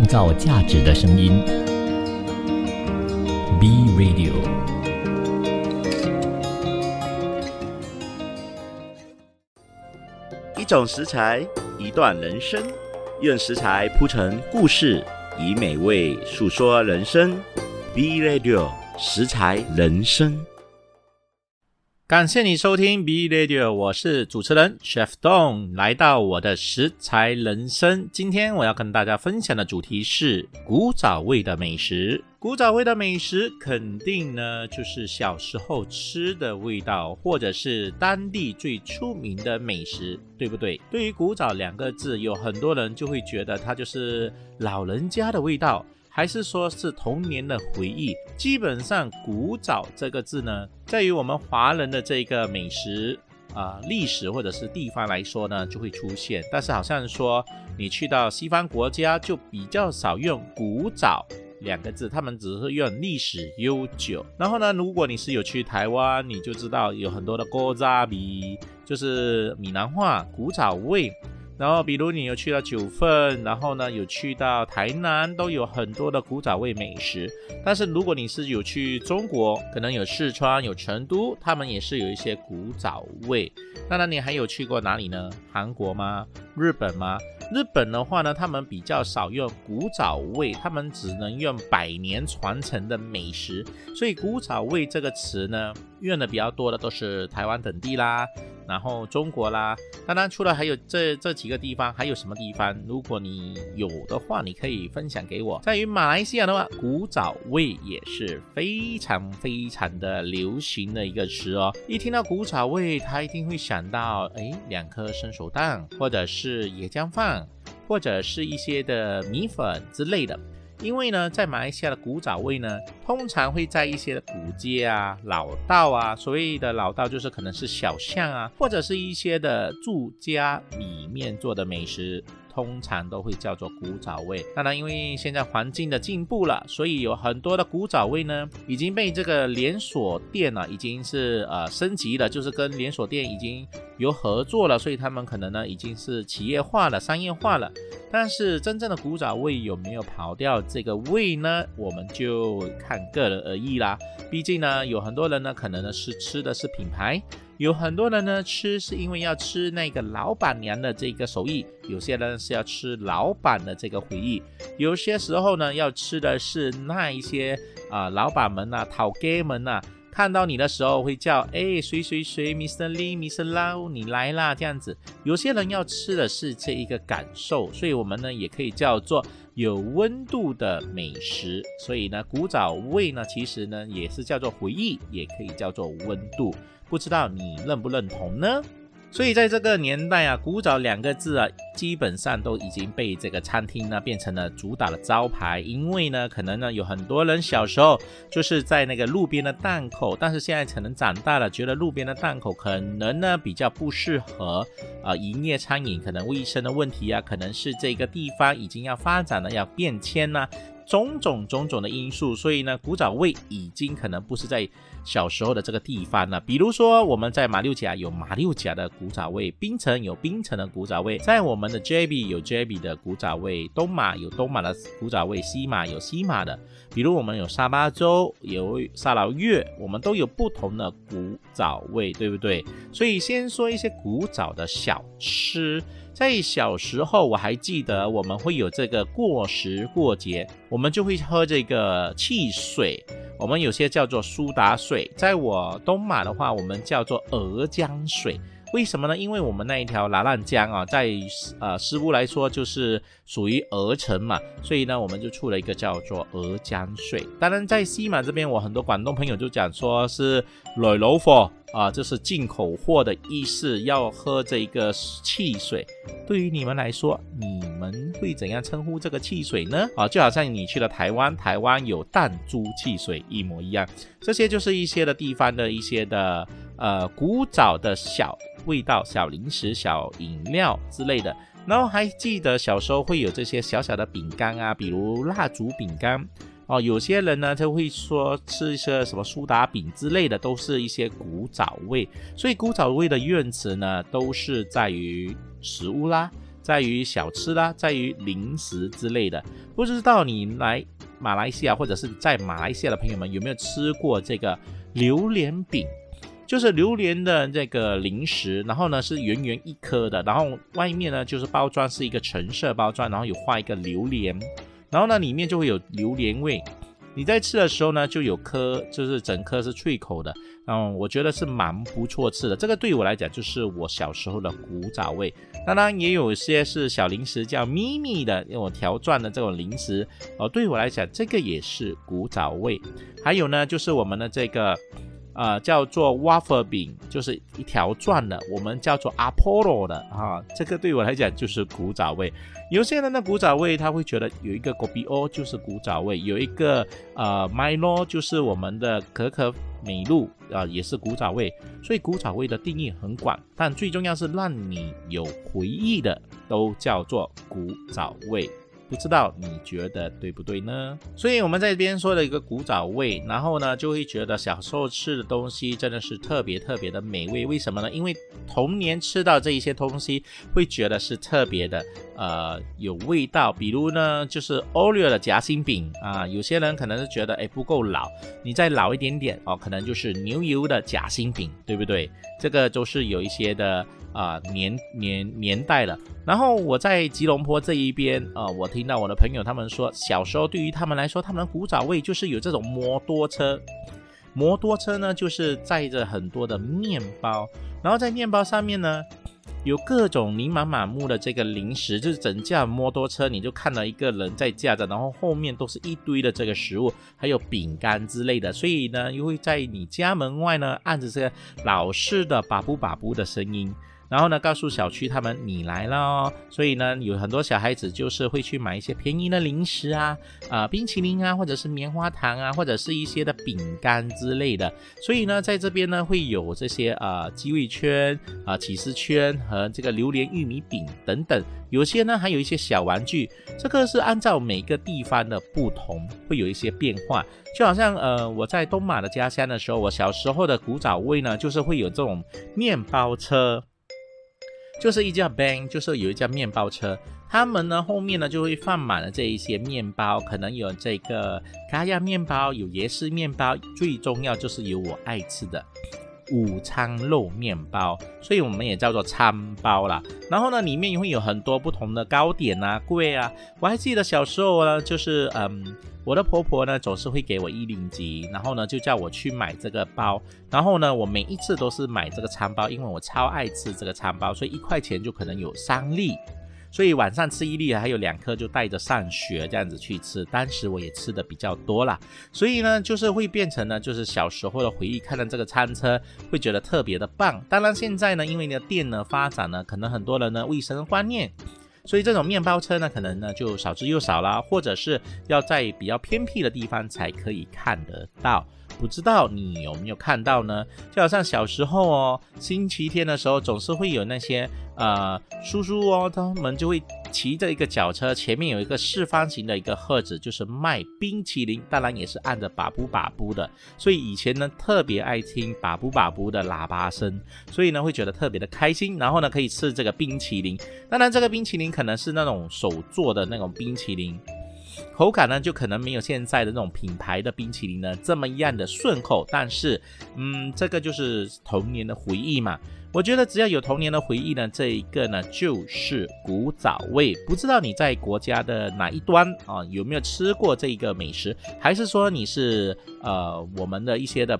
创造价值的声音 B Radio。 一种食材，一段人生，用食材铺成故事，以美味诉说人生。 B Radio 食材人生。感谢你收听 B Radio， 我是主持人 Chef Dong， 来到我的食材人生。今天我要跟大家分享的主题是古早味的美食。古早味的美食肯定呢就是小时候吃的味道，或者是当地最出名的美食，对不对？对于古早两个字，有很多人就会觉得它就是老人家的味道，还是说是童年的回忆。基本上古早这个字呢，在于我们华人的这个美食历史或者是地方来说呢就会出现，但是好像说你去到西方国家就比较少用古早两个字，他们只是用历史悠久。然后呢，如果你是有去台湾，你就知道有很多的古早味，就是闽南话古早味。然后比如你有去到九份，然后呢有去到台南，都有很多的古早味美食。但是如果你是有去中国，可能有四川有成都，他们也是有一些古早味。当然你还有去过哪里呢？韩国吗？日本吗？日本的话呢，他们比较少用古早味，他们只能用百年传承的美食。所以古早味这个词呢，用的比较多的都是台湾等地啦，然后中国啦。当然除了还有 这几个地方，还有什么地方如果你有的话你可以分享给我。在于马来西亚的话，古早味也是非常非常的流行的一个词哦。一听到古早味，他一定会想到两颗生熟蛋，或者是椰浆饭，或者是一些的米粉之类的。因为呢，在马来西亚的古早味呢，通常会在一些古街啊、老道啊，所谓的老道就是可能是小巷啊，或者是一些的住家里面做的美食，通常都会叫做古早味。当然因为现在环境的进步了，所以有很多的古早味呢已经被这个连锁店已经是升级了，就是跟连锁店已经有合作了，所以他们可能呢已经是企业化了、商业化了。但是真正的古早味有没有跑掉这个味呢，我们就看个人而异啦。毕竟呢有很多人呢可能呢是吃的是品牌，有很多人呢吃是因为要吃那个老板娘的这个手艺，有些人是要吃老板的这个回忆，有些时候呢要吃的是那一些老板们啊、讨街们啊，看到你的时候会叫谁谁谁 Mr. Lee Mr. Lau 你来啦这样子。有些人要吃的是这一个感受，所以我们呢也可以叫做有温度的美食。所以呢古早味呢其实呢也是叫做回忆，也可以叫做温度。不知道你认不认同呢？所以在这个年代古早两个字基本上都已经被这个餐厅呢变成了主打的招牌。因为呢可能呢有很多人小时候就是在那个路边的档口，但是现在可能长大了，觉得路边的档口可能呢比较不适合营业餐饮，可能卫生的问题可能是这个地方已经要发展了，要变迁种种的因素。所以呢古早味已经可能不是在小时候的这个地方了。比如说我们在马六甲有马六甲的古早味，槟城有槟城的古早味，在我们的 JB 有 JB 的古早味，东马有东马的古早味，西马有西马的。比如我们有沙巴州有沙劳越，我们都有不同的古早味，对不对？所以先说一些古早的小吃。在小时候我还记得我们会有这个过时过节，我们就会喝这个汽水，我们有些叫做苏打水，在我东马的话我们叫做鹅江水。为什么呢？因为我们那一条拉浪江在师傅来说就是属于鹅城嘛，所以呢我们就出了一个叫做鹅江水。当然在西马这边，我很多广东朋友就讲说是来老佛这是进口货的意思，要喝这个汽水。对于你们来说，你们会怎样称呼这个汽水呢？就好像你去了台湾，台湾有弹珠汽水一模一样。这些就是一些的地方的一些的古早的小味道、小零食、小饮料之类的。然后还记得小时候会有这些小小的饼干比如蜡烛饼干。有些人呢就会说吃一些什么苏打饼之类的，都是一些古早味。所以古早味的用词呢都是在于食物啦，在于小吃啦，在于零食之类的。不知道你来马来西亚或者是在马来西亚的朋友们有没有吃过这个榴莲饼，就是榴莲的这个零食，然后呢是圆圆一颗的，然后外面呢就是包装是一个橙色包装，然后有画一个榴莲，然后呢里面就会有榴莲味，你在吃的时候呢就有颗，就是整颗是脆口的，我觉得是蛮不错吃的。这个对我来讲就是我小时候的古早味。当然也有些是小零食叫咪咪的，因为我条状的这种零食，对我来讲这个也是古早味。还有呢就是我们的这个叫做 waffle 饼，就是一条状的，我们叫做 Apollo 的这个对我来讲就是古早味。有些人的古早味他会觉得有一个 Kopi O 就是古早味，有一个Milo 就是我们的可可美露也是古早味。所以古早味的定义很广，但最重要是让你有回忆的都叫做古早味。不知道你觉得对不对呢？所以我们在这边说了一个古早味，然后呢就会觉得小时候吃的东西真的是特别特别的美味。为什么呢？因为童年吃到这一些东西会觉得是特别的有味道。比如呢就是 Oreo 的夹心饼有些人可能是觉得不够老，你再老一点点可能就是牛油的夹心饼，对不对？这个都是有一些的年代了。然后我在吉隆坡这一边我听到我的朋友他们说，小时候对于他们来说，他们的古早味就是有这种摩托车。摩托车呢就是载着很多的面包，然后在面包上面呢有各种琳琅满目的这个零食，就是整架摩托车你就看到一个人在驾着，然后后面都是一堆的这个食物，还有饼干之类的。所以呢又会在你家门外呢按着这个老式的巴布巴布的声音，然后呢告诉小区他们你来了所以呢有很多小孩子就是会去买一些便宜的零食冰淇淋或者是棉花糖或者是一些的饼干之类的。所以呢在这边呢会有这些鸡尾圈起司圈和这个榴莲玉米饼等等。有些呢还有一些小玩具，这个是按照每个地方的不同会有一些变化。就好像我在东马的家乡的时候，我小时候的古早味呢就是会有这种面包车，就是一架 bank， 就是有一架面包车，他们呢后面呢就会放满了这一些面包，可能有这个咖亚面包，有椰丝面包，最重要就是有我爱吃的午餐肉面包，所以我们也叫做餐包啦。然后呢里面也会有很多不同的糕点粿我还记得小时候呢就是我的婆婆呢总是会给我1令吉，然后呢就叫我去买这个包，然后呢我每一次都是买这个餐包，因为我超爱吃这个餐包，所以1块钱就可能有3粒，所以晚上吃1粒，还有2颗就带着上学这样子去吃。当时我也吃的比较多啦，所以呢就是会变成呢就是小时候的回忆，看到这个餐车会觉得特别的棒。当然现在呢因为你的店呢发展呢，可能很多人呢卫生观念，所以这种面包车呢可能呢就少之又少啦，或者是要在比较偏僻的地方才可以看得到。不知道你有没有看到呢？就好像小时候星期天的时候总是会有那些叔叔他们就会骑着一个脚车，前面有一个四方形的一个盒子，就是卖冰淇淋，当然也是按着巴布巴布的。所以以前呢特别爱听巴布巴布的喇叭声，所以呢会觉得特别的开心，然后呢可以吃这个冰淇淋。当然这个冰淇淋可能是那种手做的那种冰淇淋，口感呢就可能没有现在的那种品牌的冰淇淋呢这么样的顺口，但是这个就是童年的回忆嘛。我觉得只要有童年的回忆呢，这一个呢就是古早味。不知道你在国家的哪一端有没有吃过这一个美食，还是说你是我们的一些的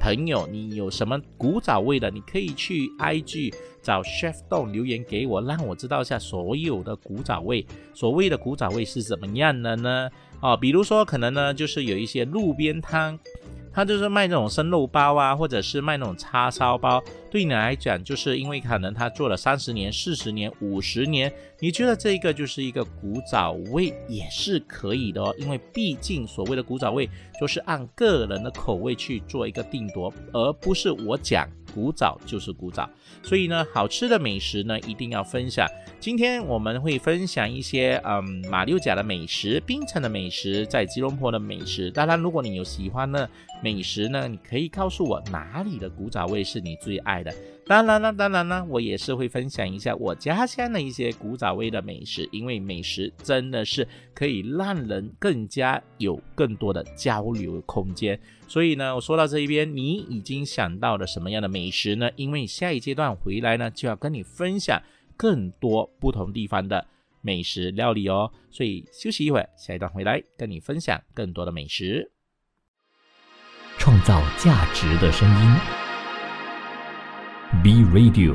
朋友，你有什么古早味的，你可以去 IG 找 Chef Dong 留言给我，让我知道一下所有的古早味。所谓的古早味是怎么样的呢？比如说可能呢就是有一些路边摊，他就是卖那种生肉包或者是卖那种叉烧包，对你来讲就是因为可能他做了30年40年50年，你觉得这个就是一个古早味也是可以的因为毕竟所谓的古早味就是按个人的口味去做一个定夺，而不是我讲古早就是古早。所以呢好吃的美食呢一定要分享。今天我们会分享一些马六甲的美食、槟城的美食、在吉隆坡的美食。当然如果你有喜欢的美食呢，你可以告诉我哪里的古早味是你最爱的，当然啦，我也是会分享一下我家乡的一些古早味的美食，因为美食真的是可以让人更加有更多的交流空间。所以呢，我说到这一边，你已经想到了什么样的美食呢？因为下一阶段回来呢，就要跟你分享更多不同地方的美食料理哦。所以休息一会儿，下一段回来跟你分享更多的美食。创造价值的声音B Radio，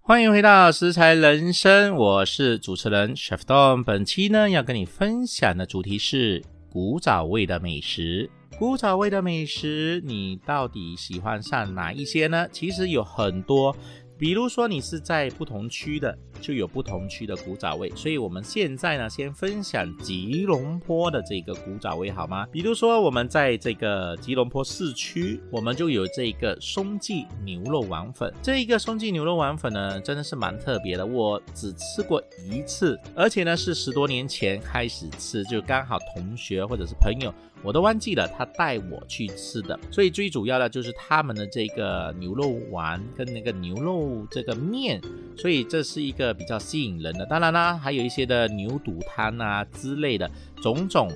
欢迎回到食材人生，我是主持人 Chef Don。 本期呢要跟你分享的主题是古早味的美食。古早味的美食你到底喜欢上哪一些呢？其实有很多，比如说你是在不同区的，就有不同区的古早味，所以我们现在呢先分享吉隆坡的这个古早味好吗？比如说我们在这个吉隆坡市区，我们就有这个松记牛肉丸粉。这一个松记牛肉丸粉呢真的是蛮特别的，我只吃过一次，而且呢是10多年前开始吃，就刚好同学或者是朋友，我都忘记了他带我去吃的。所以最主要的就是他们的这个牛肉丸跟那个牛肉这个面，所以这是一个比较吸引人的。当然啦，还有一些的牛肚汤啊之类的种种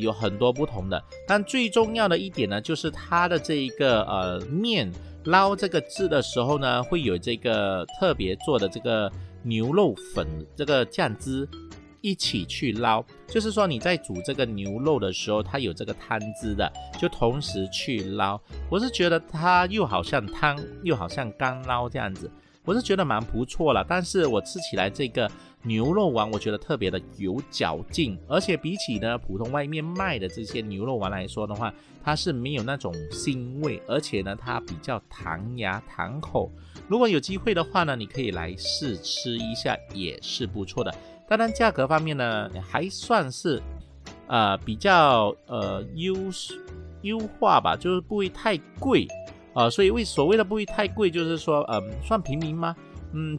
有很多不同的。但最重要的一点呢，就是它的这一个面捞这个汁的时候呢，会有这个特别做的这个牛肉粉这个酱汁一起去捞，就是说你在煮这个牛肉的时候，它有这个汤汁的，就同时去捞。我是觉得它又好像汤又好像干捞这样子，我是觉得蛮不错了。但是我吃起来这个牛肉丸我觉得特别的有嚼劲，而且比起呢普通外面卖的这些牛肉丸来说的话，它是没有那种腥味，而且呢它比较弹牙弹口。如果有机会的话呢，你可以来试吃一下，也是不错的。当然价格方面呢还算是比较优化吧，就是不会太贵所以所谓的不会太贵就是说算平民吗？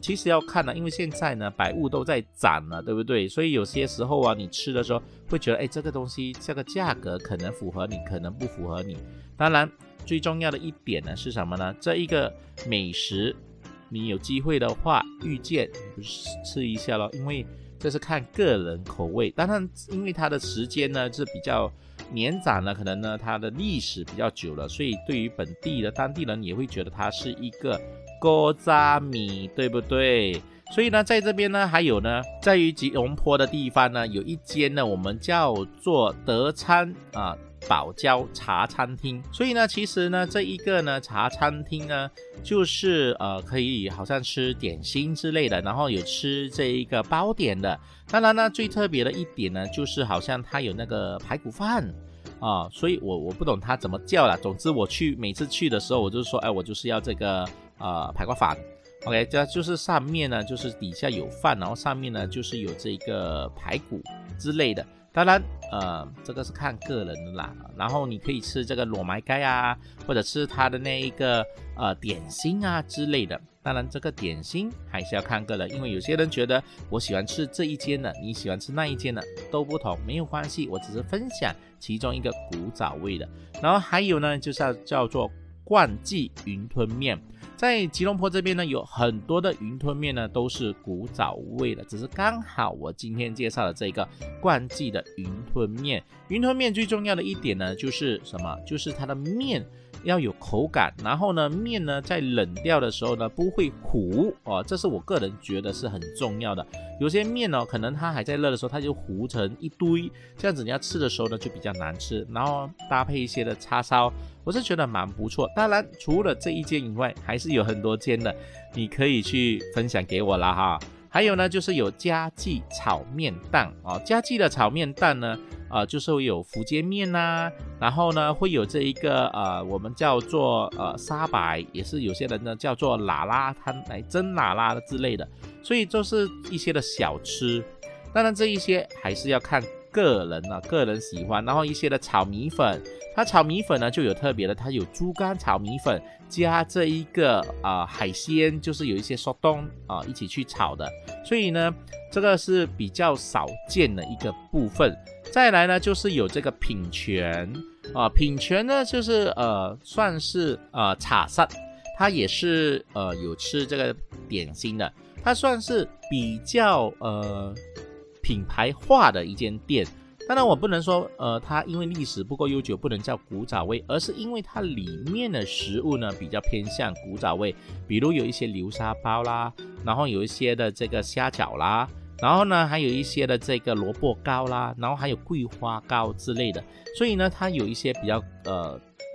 其实要看因为现在呢百物都在涨了，对不对？所以有些时候啊，你吃的时候会觉得这个东西这个价格可能符合你可能不符合你。当然最重要的一点呢是什么呢？这一个美食你有机会的话遇见吃一下咯，因为这是看个人口味。当然因为它的时间呢是比较年长了，可能呢它的历史比较久了，所以对于本地的当地人也会觉得它是一个锅渣米，对不对？所以呢在这边呢还有呢，在于吉隆坡的地方呢有一间呢我们叫做德餐堡礁茶餐厅。所以呢其实呢这一个呢茶餐厅呢就是可以好像吃点心之类的，然后有吃这一个包点的。当然呢最特别的一点呢就是好像它有那个排骨饭所以我不懂它怎么叫啦。总之我每次去的时候我就说我就是要这个排骨饭。OK， 这就是上面呢就是底下有饭，然后上面呢就是有这个排骨之类的。当然这个是看个人的啦，然后你可以吃这个裸埋盖啊，或者吃它的那一个点心啊之类的。当然这个点心还是要看个人，因为有些人觉得我喜欢吃这一间的，你喜欢吃那一间的，都不同，没有关系，我只是分享其中一个古早味的。然后还有呢就是叫做冠记云吞面。在吉隆坡这边呢有很多的云吞面呢都是古早味的，只是刚好我今天介绍的这个冠记的云吞面。云吞面最重要的一点呢就是什么？就是它的面要有口感，然后呢面呢在冷掉的时候呢不会糊这是我个人觉得是很重要的。有些面呢可能它还在热的时候它就糊成一堆，这样子你要吃的时候呢就比较难吃。然后搭配一些的叉烧，我是觉得蛮不错。当然除了这一间以外还是有很多间的，你可以去分享给我啦哈。还有呢就是有家记炒面档家记的炒面档呢就是会有福建面啊，然后呢会有这一个我们叫做沙白，也是有些人呢叫做喇喇汤来蒸喇喇之类的。所以就是一些的小吃，当然这一些还是要看个人个人喜欢。然后一些的炒米粉，它炒米粉呢就有特别的，它有猪肝炒米粉加这一个海鲜，就是有一些烧冻一起去炒的。所以呢这个是比较少见的一个部分。再来呢就是有这个品泉品泉呢就是算是茶室，它也是有吃这个点心的，它算是比较品牌化的一间店。当然我不能说它因为历史不够悠久不能叫古早味，而是因为它里面的食物呢比较偏向古早味，比如有一些流沙包啦，然后有一些的这个虾饺啦，然后呢还有一些的这个萝卜糕啦，然后还有桂花糕之类的，所以呢它有一些比较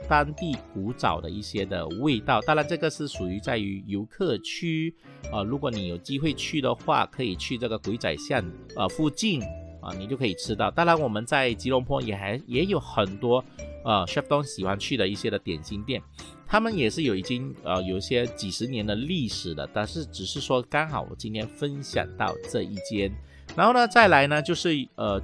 当地古早的一些的味道。当然这个是属于在于游客区，如果你有机会去的话可以去这个鬼仔巷附近你就可以吃到。当然我们在吉隆坡也有很多Chef Don 喜欢去的一些的点心店，他们也是有已经有一些几十年的历史的，但是只是说刚好我今天分享到这一间。然后呢再来呢就是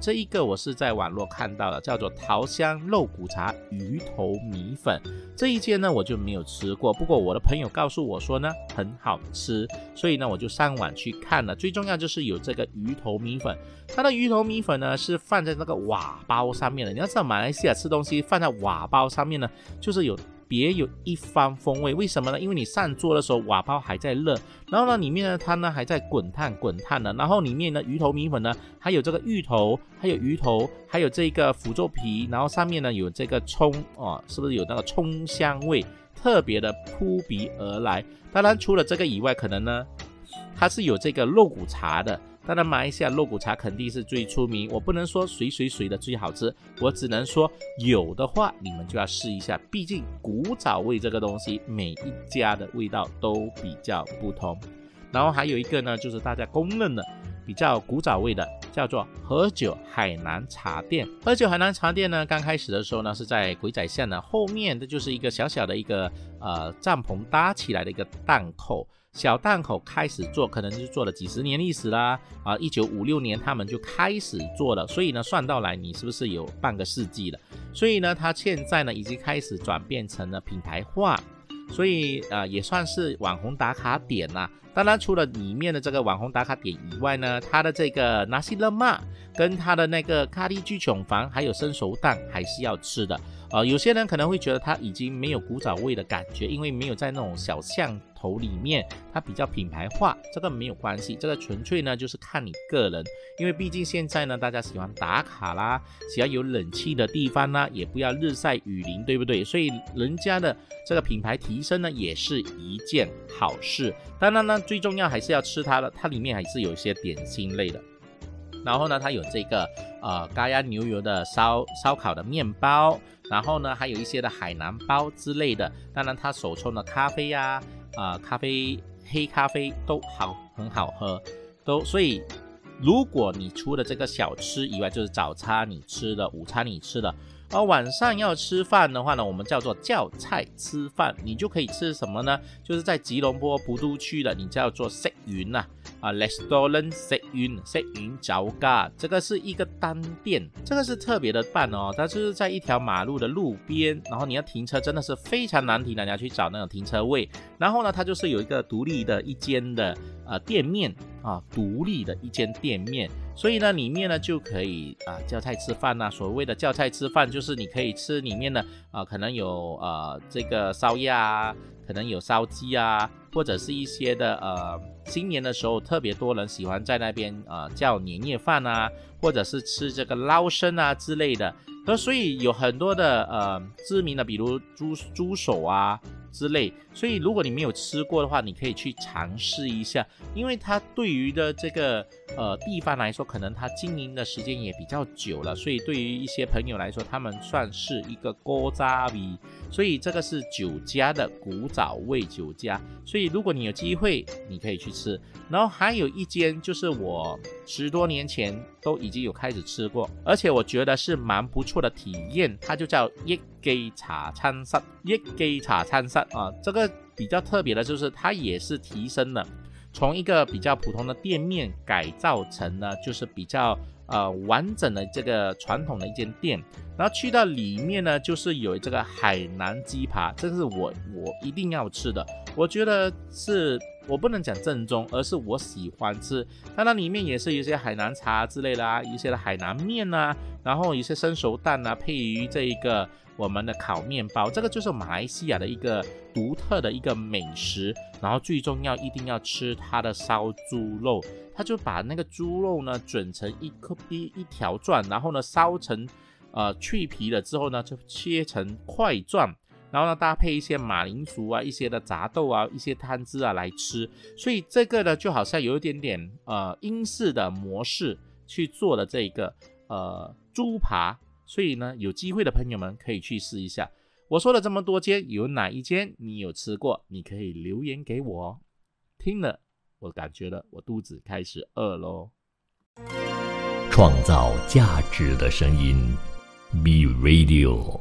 这一个我是在网络看到的，叫做桃香肉骨茶鱼头米粉，这一间呢我就没有吃过，不过我的朋友告诉我说呢很好吃，所以呢我就上网去看了。最重要就是有这个鱼头米粉，它的鱼头米粉呢是放在那个瓦煲上面的。你要知道马来西亚吃东西放在瓦煲上面呢就是有别有一番风味，为什么呢？因为你上桌的时候瓦煲还在热，然后呢里面呢它呢还在滚烫滚烫的，然后里面呢鱼头米粉呢还有这个芋头，还有鱼头，还有这个腐竹皮，然后上面呢有这个葱是不是有那个葱香味特别的扑鼻而来。当然除了这个以外可能呢它是有这个肉骨茶的，当然马来西亚肉骨茶肯定是最出名，我不能说谁的最好吃，我只能说有的话你们就要试一下，毕竟古早味这个东西每一家的味道都比较不同。然后还有一个呢就是大家公认的比较古早味的，叫做和久海南茶店。和久海南茶店呢刚开始的时候呢是在鬼仔巷的后面，这就是一个小小的一个帐篷搭起来的一个档口，小档口开始做，可能就做了几十年历史啦，1956年他们就开始做了，所以呢算到来你是不是有半个世纪了。所以呢它现在呢已经开始转变成了品牌化，所以也算是网红打卡点啦。当然除了里面的这个网红打卡点以外呢，它的这个拿西勒玛跟它的那个咖喱鸡胸饭还有生熟蛋还是要吃的。有些人可能会觉得它已经没有古早味的感觉，因为没有在那种小巷头里面，它比较品牌化，这个没有关系，这个纯粹呢就是看你个人，因为毕竟现在呢大家喜欢打卡啦，喜欢有冷气的地方啦，也不要日晒雨淋，对不对？所以人家的这个品牌提升呢也是一件好事。当然呢最重要还是要吃它的，它里面还是有一些点心类的。然后呢它有这个咖椰牛油的烧烤的面包，然后呢还有一些的海南包之类的。当然它手冲的咖啡啊咖啡黑咖啡都很好喝所以如果你除了这个小吃以外，就是早餐你吃的，午餐你吃的，而晚上要吃饭的话呢，我们叫做叫菜吃饭，你就可以吃什么呢？就是在吉隆坡普渡区的，你叫做食云Restaurant 食云饺咖，这个是一个单店，这个是特别的办它就是在一条马路的路边，然后你要停车真的是非常难停的，你要去找那种停车位。然后呢它就是有一个独立的一间的店面独立的一间店面，所以呢里面呢就可以叫菜吃饭啦。所谓的叫菜吃饭就是你可以吃里面的可能有这个烧鸭啊，可能有烧鸡啊，或者是一些的新年的时候特别多人喜欢在那边叫年夜饭啊，或者是吃这个捞生啊之类的。所以有很多的知名的比如猪手啊之类，所以如果你没有吃过的话你可以去尝试一下，因为它对于的这个地方来说可能它经营的时间也比较久了，所以对于一些朋友来说他们算是一个古早味，所以这个是酒家的古早味酒家，所以如果你有机会你可以去吃。然后还有一间就是我10多年前都已经有开始吃过，而且我觉得是蛮不错的体验，它就叫益记茶餐室。益记茶餐室这个比较特别的就是它也是提升了，从一个比较普通的店面改造成呢就是比较完整的这个传统的一间店。然后去到里面呢，就是有这个海南鸡扒，这是我一定要吃的，我觉得是我不能讲正宗，而是我喜欢吃。当然里面也是一些海南茶之类的啊，一些的海南面啊，然后一些生熟蛋啊，配于这一个我们的烤面包，这个就是马来西亚的一个独特的一个美食。然后最重要一定要吃它的烧猪肉，它就把那个猪肉呢卷成一条状，然后呢烧成去皮了之后呢，就切成块状，然后呢搭配一些马铃薯啊，一些的杂豆啊，一些汤汁啊来吃。所以这个呢就好像有一点点英式的模式去做的这个猪扒，所以呢有机会的朋友们可以去试一下。我说了这么多间，有哪一间你有吃过？你可以留言给我。听了我感觉了，我肚子开始饿咯。创造价值的声音B Radio，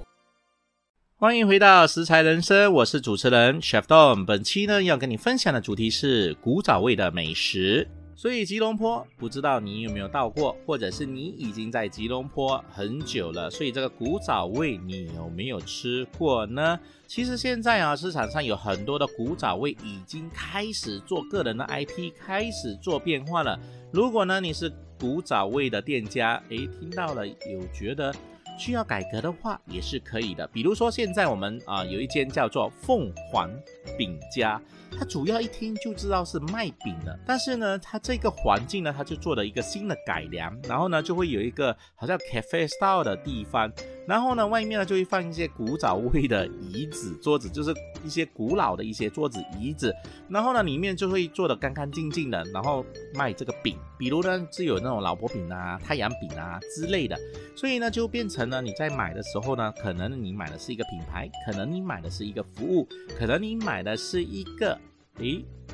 欢迎回到食材人生，我是主持人 Chef Dom。 本期呢要跟你分享的主题是古早味的美食。所以吉隆坡，不知道你有没有到过，或者是你已经在吉隆坡很久了，所以这个古早味你有没有吃过呢？其实现在啊，市场上有很多的古早味已经开始做个人的 IP， 开始做变化了。如果呢你是古早味的店家，听到了有觉得需要改革的话也是可以的。比如说现在我们有一间叫做凤凰饼家，它主要一听就知道是卖饼的，但是呢它这个环境呢它就做了一个新的改良，然后呢就会有一个好像 cafe style 的地方，然后呢外面呢就会放一些古早味的椅子桌子，就是一些古老的一些桌子椅子，然后呢里面就会做得干干净净的，然后卖这个饼，比如呢是有那种老婆饼啊太阳饼啊之类的。所以呢就变成呢你在买的时候呢，可能你买的是一个品牌，可能你买的是一个服务，可能你买的是一个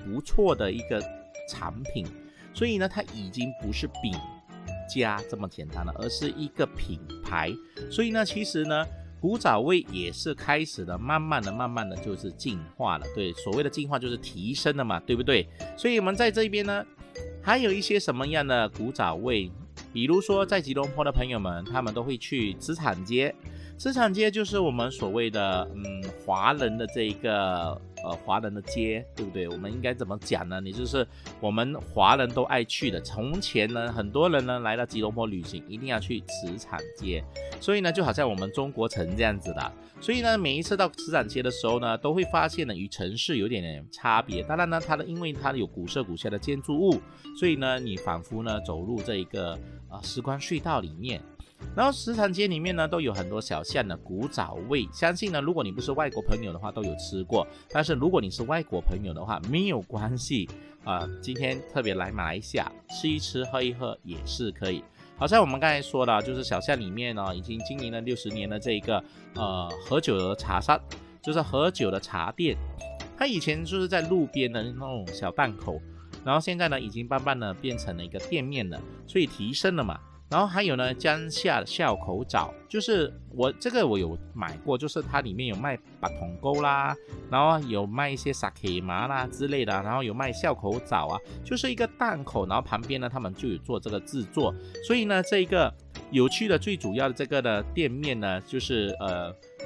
不错的一个产品。所以呢它已经不是饼家这么简单了，而是一个品牌。所以呢其实呢古早味也是开始的慢慢的就是进化了。对，所谓的进化就是提升了嘛，对不对？所以我们在这边呢还有一些什么样的古早味，比如说在吉隆坡的朋友们，他们都会去资产街。资产街就是我们所谓的华人的这一个华人的街，对不对？我们应该怎么讲呢？你就是我们华人都爱去的。从前呢，很多人呢来到吉隆坡旅行，一定要去慈产街，所以呢，就好像我们中国城这样子的。所以呢，每一次到慈产街的时候呢，都会发现呢与城市有点差别。当然呢，它的因为它有古色古香的建筑物，所以呢，你仿佛呢走入这一个时光隧道里面。然后慈产街里面呢都有很多小巷的古早味，相信呢如果你不是外国朋友的话都有吃过，但是如果你是外国朋友的话没有关系，今天特别来马来西亚吃一吃喝一喝也是可以。好像我们刚才说的，就是小巷里面呢已经经营了60年的这个喝酒的茶商，就是喝酒的茶店。它以前就是在路边的那种小档口，然后现在呢已经慢慢的变成了一个店面了，所以提升了嘛。然后还有呢江夏笑口枣，就是我有买过，就是它里面有卖白桶糕啦，然后有卖一些 sake 麻啦之类的，然后有卖笑口枣啊，就是一个档口，然后旁边呢他们就有做这个制作。所以呢这个有趣的最主要的这个的店面呢，就是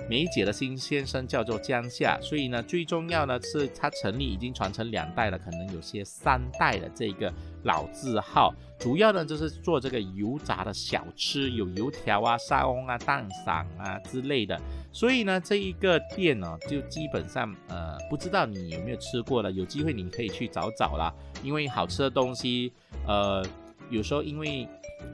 梅姐的新先生叫做江夏，所以呢最重要呢是它成立已经传承2代了，可能有些3代的这个老字号，主要呢就是做这个油炸的小吃，有油条啊沙翁啊蛋散啊之类的。所以呢这一个店呢就基本上不知道你有没有吃过了，有机会你可以去找找啦，因为好吃的东西有时候因为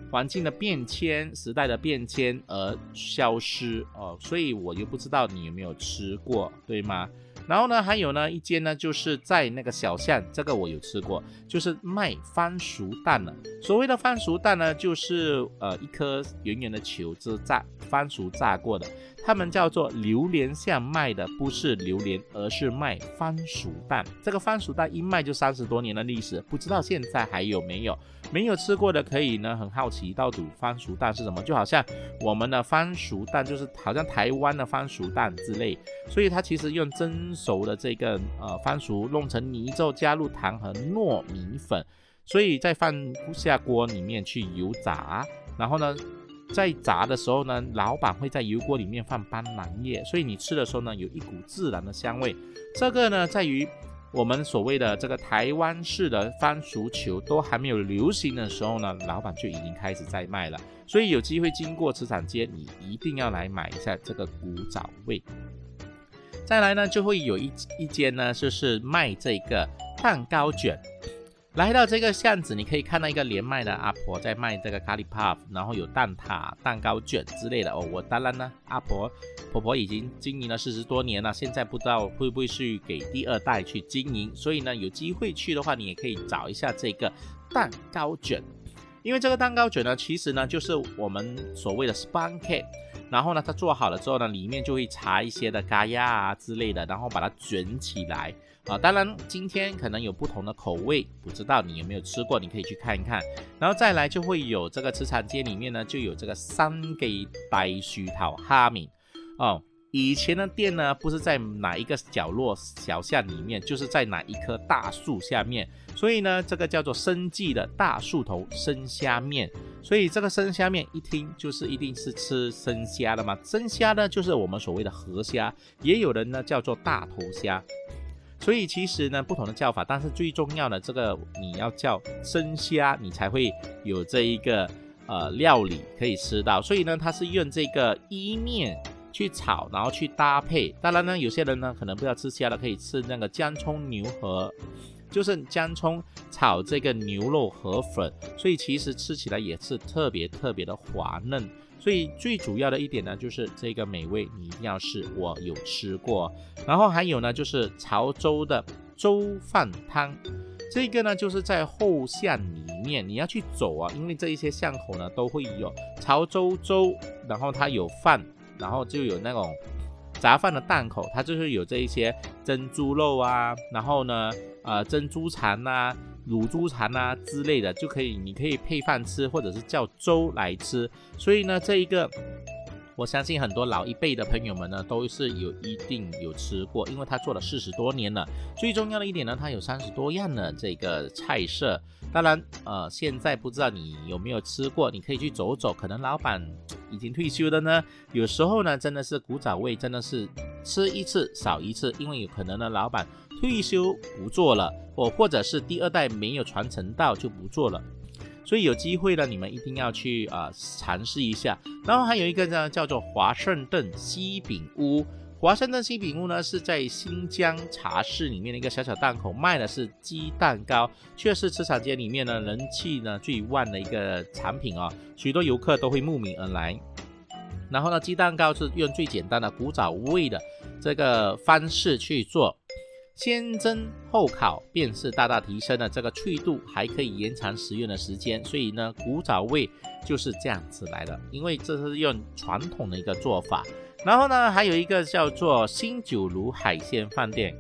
环境的变迁时代的变迁而消失所以我就不知道你有没有吃过，对吗？然后呢还有呢一间呢就是在那个小巷，这个我有吃过，就是卖番薯蛋了。所谓的番薯蛋呢就是一颗圆圆的球子炸番薯炸过的，他们叫做榴莲巷卖的，不是榴莲而是卖番薯蛋。这个番薯蛋一卖就30多年的历史，不知道现在还有没有。没有吃过的可以呢很好奇到底番薯蛋是什么，就好像我们的番薯蛋就是好像台湾的番薯蛋之类，所以它其实用蒸熟的这个番薯弄成泥之后加入糖和糯米粉，所以再放下锅里面去油炸，然后呢在炸的时候呢，老板会在油锅里面放斑斓叶，所以你吃的时候呢有一股自然的香味。这个呢在于我们所谓的这个台湾式的番薯球都还没有流行的时候呢，老板就已经开始在卖了，所以有机会经过茨厂街你一定要来买一下这个古早味。再来呢就会有 一间呢就是卖这个蛋糕卷。来到这个巷子，你可以看到一个连麦的阿婆在卖这个咖喱 puff， 然后有蛋挞、蛋糕卷之类的哦。我当然呢，阿婆已经经营了40多年了，现在不知道会不会是给第二代去经营，所以呢，有机会去的话，你也可以找一下这个蛋糕卷，因为这个蛋糕卷呢，其实呢就是我们所谓的 sponge cake， 然后呢，它做好了之后呢，里面就会插一些的咖呀啊之类的，然后把它卷起来。当然今天可能有不同的口味，不知道你有没有吃过，你可以去看一看。然后再来就会有这个茨厂街里面呢就有这个三个大薯头虾面哦。以前的店呢不是在哪一个角落小巷里面，就是在哪一棵大树下面，所以呢这个叫做生记的大树头生虾面。所以这个生虾面一听就是一定是吃生虾的嘛，生虾呢就是我们所谓的河虾，也有人呢叫做大头虾，所以其实呢不同的叫法，但是最重要的这个你要叫生虾你才会有这一个料理可以吃到。所以呢它是用这个伊面去炒，然后去搭配。当然呢有些人呢可能不要吃虾了，可以吃那个姜葱牛河，就是姜葱炒这个牛肉河粉，所以其实吃起来也是特别特别的滑嫩。所以最主要的一点呢就是这个美味你一定要试，我有吃过。然后还有呢就是潮州的粥饭汤，这个呢就是在后巷里面你要去走啊，因为这一些巷口呢都会有潮州粥，然后它有饭，然后就有那种杂饭的档口，它就是有这一些蒸猪肉啊，然后呢蒸猪肠啊、卤猪肠啊之类的，就可以你可以配饭吃，或者是叫粥来吃。所以呢这一个我相信很多老一辈的朋友们呢都是有一定有吃过，因为他做了40多年了。最重要的一点呢，他有30多样的这个菜色。当然现在不知道你有没有吃过，你可以去走走，可能老板已经退休的呢，有时候呢真的是古早味真的是吃一次少一次，因为有可能呢老板退休不做了，或者是第二代没有传承到就不做了，所以有机会呢你们一定要去尝试一下。然后还有一个呢叫做华盛顿西饼屋。华盛顿西饼屋呢是在新疆茶室里面的一个小小档口，卖的是鸡蛋糕，却是茨厂街里面呢人气呢最旺的一个产品哦，许多游客都会慕名而来。然后呢鸡蛋糕是用最简单的古早味的这个方式去做，先蒸后烤便是大大提升了这个脆度，还可以延长食用的时间。所以呢古早味就是这样子来的，因为这是用传统的一个做法。然后呢还有一个叫做新九如海鲜饭店，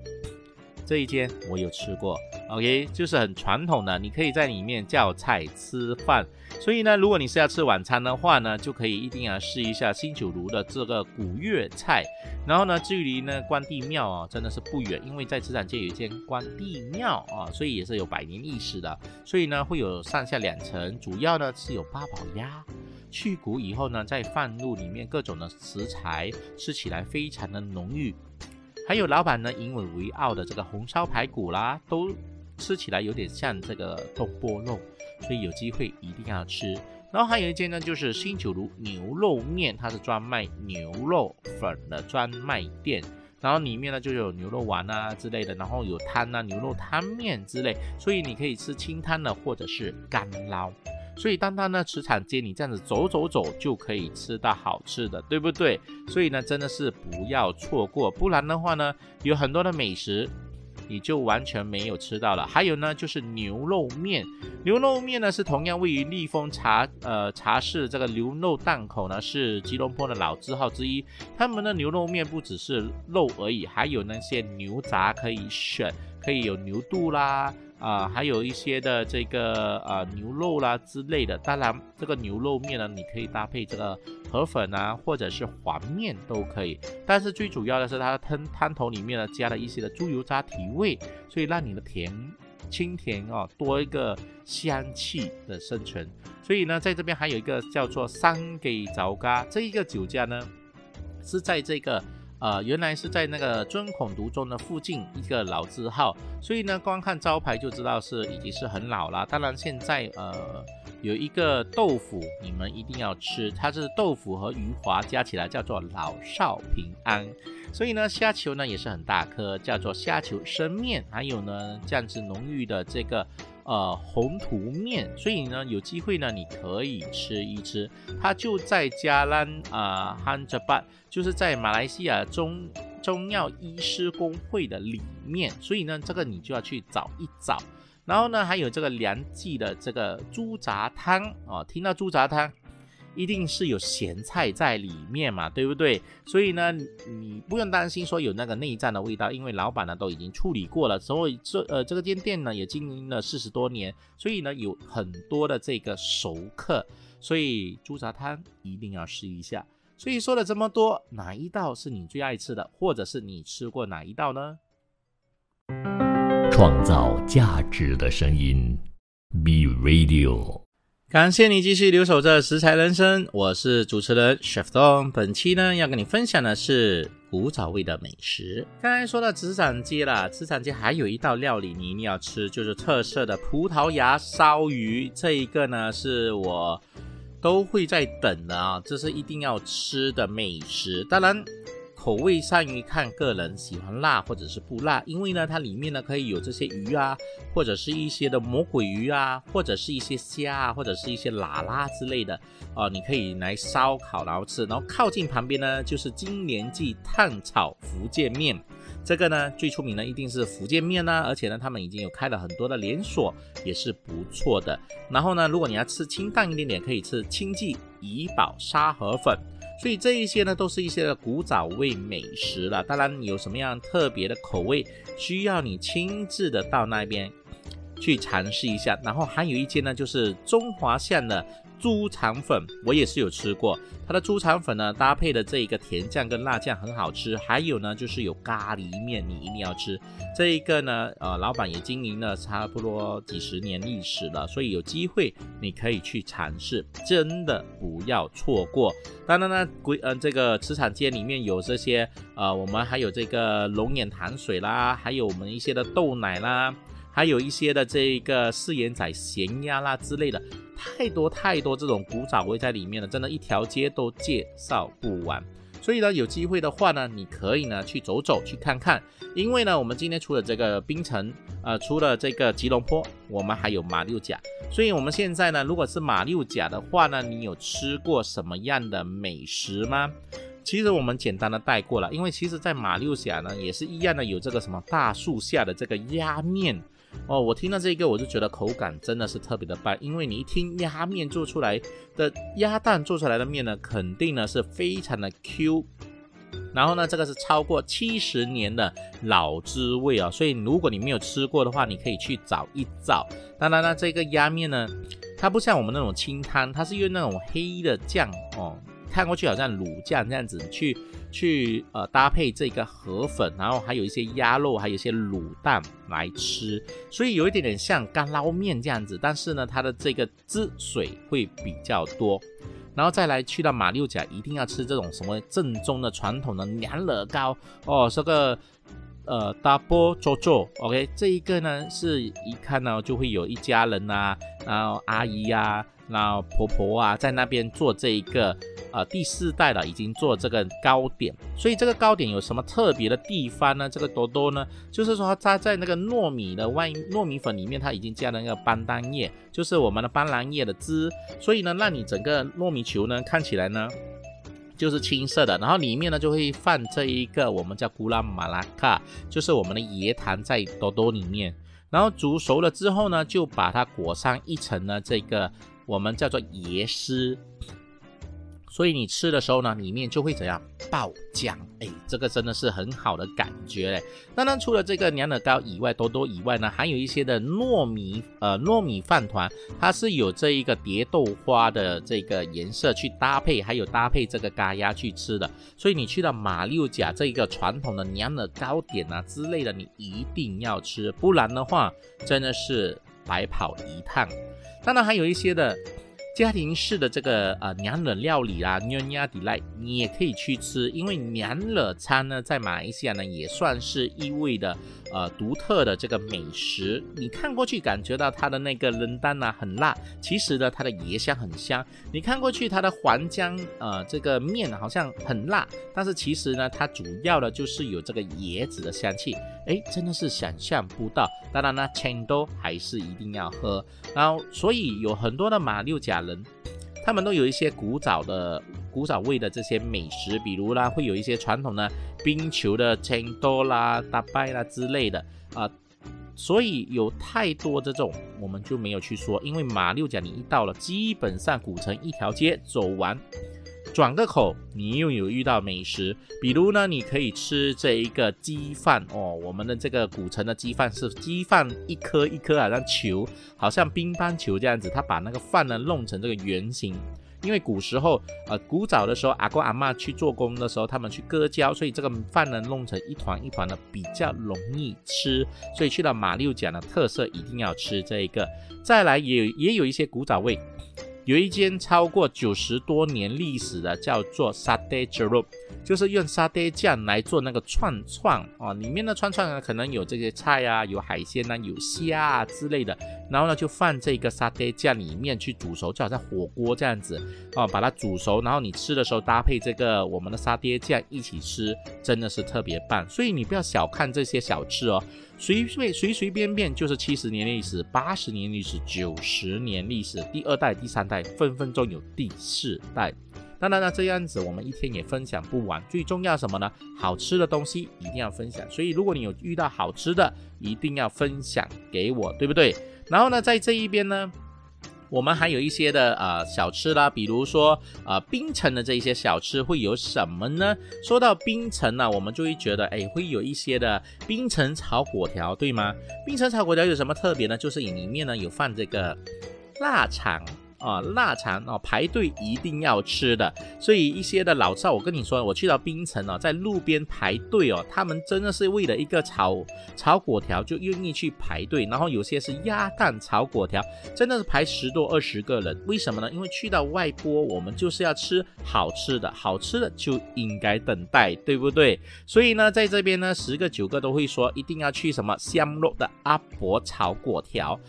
这一间我有吃过 OK， 就是很传统的，你可以在里面叫菜吃饭。所以呢如果你是要吃晚餐的话呢，就可以一定要试一下新九如的这个古粤菜。然后呢距离呢关帝庙啊真的是不远，因为在茨厂街有一间关帝庙啊，所以也是有100年历史的。所以呢会有上下2层，主要呢是有八宝鸭去骨以后呢再放入里面各种的食材，吃起来非常的浓郁。还有老板呢引以为傲的这个红烧排骨啦，都吃起来有点像这个东坡肉，所以有机会一定要吃。然后还有一间呢就是新九如牛肉面，它是专卖牛肉粉的专卖店，然后里面呢就有牛肉丸啊之类的，然后有汤啊牛肉汤面之类，所以你可以吃清汤的或者是干捞。所以单单呢茨厂街你这样子走走走就可以吃到好吃的，对不对？所以呢真的是不要错过，不然的话呢有很多的美食你就完全没有吃到了。还有呢就是牛肉面，牛肉面呢是同样位于立丰茶室这个牛肉档口呢，是吉隆坡的老字号之一。他们的牛肉面不只是肉而已，还有那些牛杂可以选，可以有牛肚啦还有一些的这个牛肉啦之类的。当然这个牛肉面呢你可以搭配这个河粉啊或者是黄面都可以，但是最主要的是它的汤头里面呢加了一些的猪油渣提味，所以让你的清甜多一个香气的生成。所以呢，在这边还有一个叫做三给糟咖，这一个酒家呢是在这个原来是在那个尊孔独宗的附近一个老字号，所以呢，光看招牌就知道是已经是很老了。当然现在有一个豆腐你们一定要吃，它是豆腐和鱼滑加起来叫做老少平安。所以呢，虾球呢也是很大颗，叫做虾球生面，还有呢这样子浓郁的这个红土面，所以呢有机会呢你可以吃一吃，它就在加兰汉哲巴，就是在马来西亚中药医师工会的里面，所以呢这个你就要去找一找。然后呢还有这个凉记的这个猪杂汤听到猪杂汤一定是有咸菜在里面嘛，对不对？所以呢你不用担心说有那个内脏的味道，因为老板呢都已经处理过了，所以这个店呢也经营了40多年，所以呢有很多的这个熟客，所以猪杂汤一定要试一下。所以说了这么多，哪一道是你最爱吃的，或者是你吃过哪一道呢？创造价值的声音 B Radio，感谢你继续留守着食材人生，我是主持人 Chef Dong。 本期呢要跟你分享的是古早味的美食。刚才说到紫产街啦，紫产街还有一道料理你一定要吃，就是特色的葡萄牙烧鱼，这一个呢是我都会在等的这是一定要吃的美食。当然口味善于看个人喜欢辣或者是不辣，因为呢它里面呢可以有这些鱼啊，或者是一些的魔鬼鱼啊，或者是一些虾啊，或者是一些喇喇之类的你可以来烧烤然后吃。然后靠近旁边呢就是金莲记炭炒福建面，这个呢最出名的一定是福建面而且呢他们已经有开了很多的连锁，也是不错的。然后呢如果你要吃清淡一点点，可以吃清记怡宝沙河粉。所以这一些呢都是一些的古早味美食了。当然有什么样特别的口味需要你亲自的到那边去尝试一下。然后还有一间呢就是中华巷的猪肠粉，我也是有吃过，它的猪肠粉呢搭配的这一个甜酱跟辣酱很好吃。还有呢就是有咖喱面你一定要吃，这一个呢老板也经营了差不多几10年历史了，所以有机会你可以去尝试，真的不要错过。当然呢这个茨产街里面有这些我们还有这个龙眼糖水啦，还有我们一些的豆奶啦，还有一些的这个四眼仔咸鸭啦之类的，太多这种古早味在里面了，真的一条街都介绍不完。所以呢有机会的话呢你可以呢去走走去看看，因为呢我们今天除了这个槟城除了这个吉隆坡，我们还有马六甲。所以我们现在呢如果是马六甲的话呢，你有吃过什么样的美食吗？其实我们简单的带过了，因为其实在马六甲呢也是一样的，有这个什么大树下的这个鸭面我听到这个我就觉得口感真的是特别的棒，因为你一听鸭面做出来的鸭蛋做出来的面呢肯定呢是非常的 Q， 然后呢这个是超过70年的老滋味所以如果你没有吃过的话你可以去找一找。当然呢这个鸭面呢它不像我们那种清汤，它是用那种黑的酱看过去好像卤酱这样子去搭配这个河粉，然后还有一些鸭肉，还有一些卤蛋来吃，所以有一点点像干捞面这样子，但是呢它的这个汁水会比较多。然后再来去到马六甲一定要吃这种什么正宗的传统的娘惹糕这个Double Jojo OK， 这一个呢是一看呢就会有一家人啊，然后阿姨啊，然后婆婆啊在那边做这一个第4代了，已经做这个糕点。所以这个糕点有什么特别的地方呢？这个多多呢就是说它在那个糯米粉里面它已经加了那个斑斓叶，就是我们的斑斓叶的汁，所以呢让你整个糯米球呢看起来呢就是青色的，然后里面呢就会放这一个我们叫古拉马拉卡，就是我们的椰糖在多多里面，然后煮熟了之后呢就把它裹上一层呢这个我们叫做椰丝，所以你吃的时候呢里面就会怎样爆浆这个真的是很好的感觉当然除了这个娘惹糕以外，多多以外呢还有一些的糯米饭团，它是有这一个蝶豆花的这个颜色去搭配，还有搭配这个咖鸭去吃的。所以你去到马六甲这一个传统的娘惹糕点啊之类的你一定要吃，不然的话真的是白跑一趟。当然还有一些的家庭式的这个娘惹料理啦，娘惹 delight 你也可以去吃，因为娘惹餐呢在马来西亚呢也算是一味的独特的这个美食。你看过去感觉到它的那个冷淡啊很辣，其实呢它的椰香很香。你看过去它的黄姜这个面好像很辣，但是其实呢它主要的就是有这个椰子的香气，诶真的是想象不到。当然呢 Cendol 还是一定要喝。然后所以有很多的马六甲人他们都有一些古早味的这些美食，比如啦会有一些传统的冰球的 Cendol 啦、大拜啦之类的所以有太多这种我们就没有去说，因为马六甲你一到了基本上古城一条街走完转个口你又有遇到美食，比如呢你可以吃这一个鸡饭我们的这个古城的鸡饭是鸡饭一颗一颗好像球好像乒乓球这样子，他把那个饭呢弄成这个圆形，因为古早的时候阿公阿嬷去做工的时候他们去割胶，所以这个饭呢弄成一团一团的比较容易吃，所以去到马六甲的特色一定要吃这一个。再来也有一些古早味，有一间超过90多年历史的叫做 Satay Jeruk， 就是用 Satay 酱来做那个串串里面的串串呢可能有这些菜啊有海鲜啊有虾啊之类的，然后呢就放这个 Satay 酱里面去煮熟，就好像火锅这样子把它煮熟，然后你吃的时候搭配这个我们的 Satay 酱一起吃，真的是特别棒。所以你不要小看这些小吃随便便就是70年历史、80年历史、90年历史，第二代第三代分分钟有第四代。当然了，这样子我们一天也分享不完，最重要什么呢？好吃的东西一定要分享，所以如果你有遇到好吃的一定要分享给我，对不对？然后呢在这一边呢我们还有一些的小吃啦，比如说槟城的这一些小吃会有什么呢？说到槟城呢我们就会觉得会有一些的槟城炒粿条，对吗？槟城炒粿条有什么特别呢？就是里面呢有放这个腊肠排队一定要吃的，所以一些的老少，我跟你说，我去到槟城在路边排队他们真的是为了一个炒粿条就愿意去排队，然后有些是鸭蛋炒粿条，真的是排10多20个人，为什么呢？因为去到外国我们就是要吃好吃的就应该等待，对不对？所以呢在这边呢10个9个都会说一定要去什么香肉的阿伯炒粿条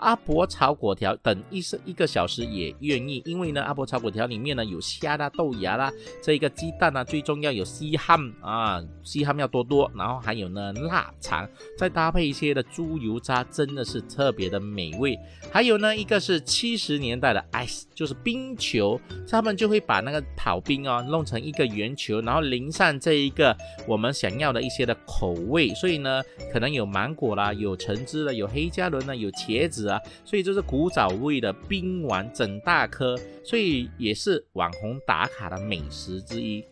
阿伯炒粿条等一个小时也愿意，因为呢阿婆炒粿条里面呢有虾啦、豆芽啦、这个鸡蛋啊，最重要有西汉要多，然后还有呢腊肠，再搭配一些的猪油渣，真的是特别的美味。还有呢一个是70年代的 ice， 就是冰球，他们就会把那个刨冰弄成一个圆球，然后淋上这一个我们想要的一些的口味，所以呢可能有芒果啦、有橙汁啦、有黑加仑啦、有茄子啊，所以就是古早味的冰丸整大颗，所以也是网红打卡的美食之一。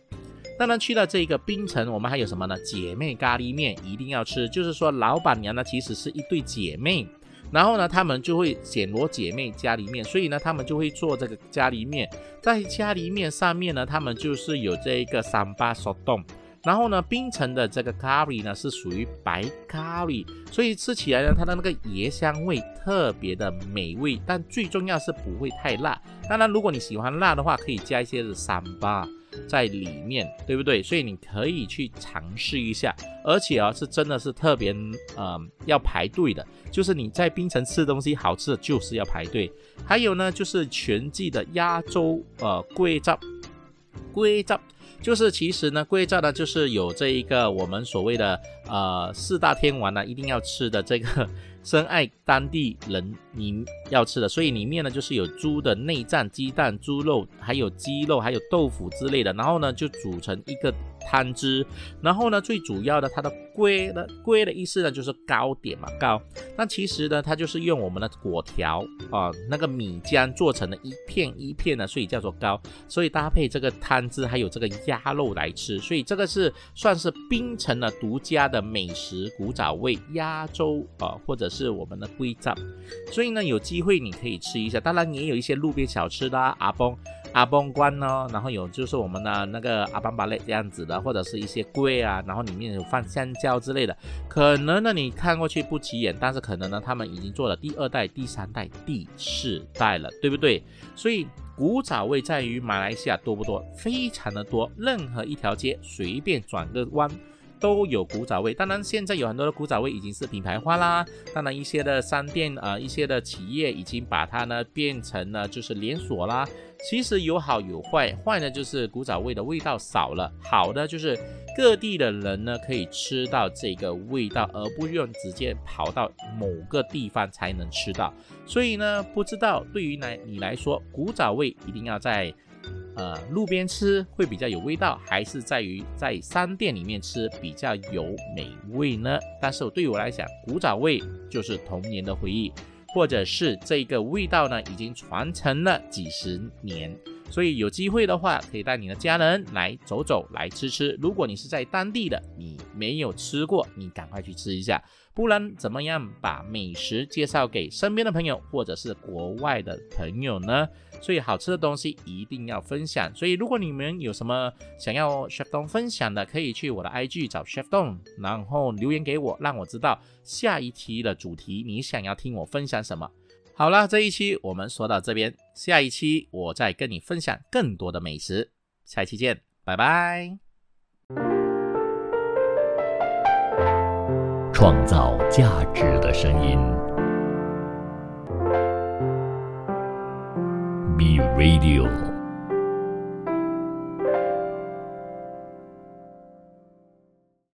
当然去到这个槟城我们还有什么呢？姐妹咖喱面一定要吃，就是说老板娘呢其实是一对姐妹，然后呢他们就会暹罗姐妹咖喱面，所以呢他们就会做这个咖喱面，在咖喱面上面呢他们就是有这一个sambal sotong，然后呢槟城的这个咖喱呢是属于白咖喱，所以吃起来呢它的那个椰香味特别的美味，但最重要是不会太辣，当然如果你喜欢辣的话可以加一些的sambal在里面，对不对？所以你可以去尝试一下，而且是真的是特别要排队的，就是你在槟城吃东西好吃的就是要排队。还有呢就是全季的鸭粥粿汁，就是其实呢粿汁呢就是有这一个我们所谓的4大天王呢一定要吃的这个深爱当地人你要吃的，所以里面呢就是有猪的内脏、鸡蛋、猪肉还有鸡肉还有豆腐之类的，然后呢就煮成一个汤汁，然后呢最主要的它的粿的意思呢就是糕点嘛，糕，那其实呢它就是用我们的粿条那个米浆做成的一片一片的，所以叫做糕，所以搭配这个汤汁还有这个鸭肉来吃，所以这个是算是槟城的独家的美食古早味鸭粥或者是我们的粿汁，所以呢有机会你可以吃一下。当然也有一些路边小吃啦，阿邦关然后有就是我们的那个阿邦巴类这样子的的，或者是一些柜啊，然后里面有放香蕉之类的，可能呢你看过去不起眼，但是可能呢他们已经做了第二代、第三代、第四代了，对不对？所以古早味在于马来西亚多不多？非常的多，任何一条街随便转个弯都有古早味。当然现在有很多的古早味已经是品牌化啦，当然一些的商店一些的企业已经把它呢变成了就是连锁啦。其实有好有坏，坏呢就是古早味的味道少了，好的就是各地的人呢可以吃到这个味道，而不用直接跑到某个地方才能吃到。所以呢不知道对于你来说，古早味一定要在路边吃会比较有味道，还是在于在商店里面吃比较有美味呢？但是对我来讲，古早味就是童年的回忆，或者是这个味道呢已经传承了几十年。所以有机会的话可以带你的家人来走走，来吃吃。如果你是在当地的，你没有吃过，你赶快去吃一下。不然怎么样把美食介绍给身边的朋友或者是国外的朋友呢？所以好吃的东西一定要分享。所以如果你们有什么想要 Chef Dong 分享的，可以去我的 IG 找 Chef Dong， 然后留言给我，让我知道下一期的主题你想要听我分享什么。好了，这一期我们说到这边，下一期我再跟你分享更多的美食，下一期见，拜拜。创造价值的声音 B Radio。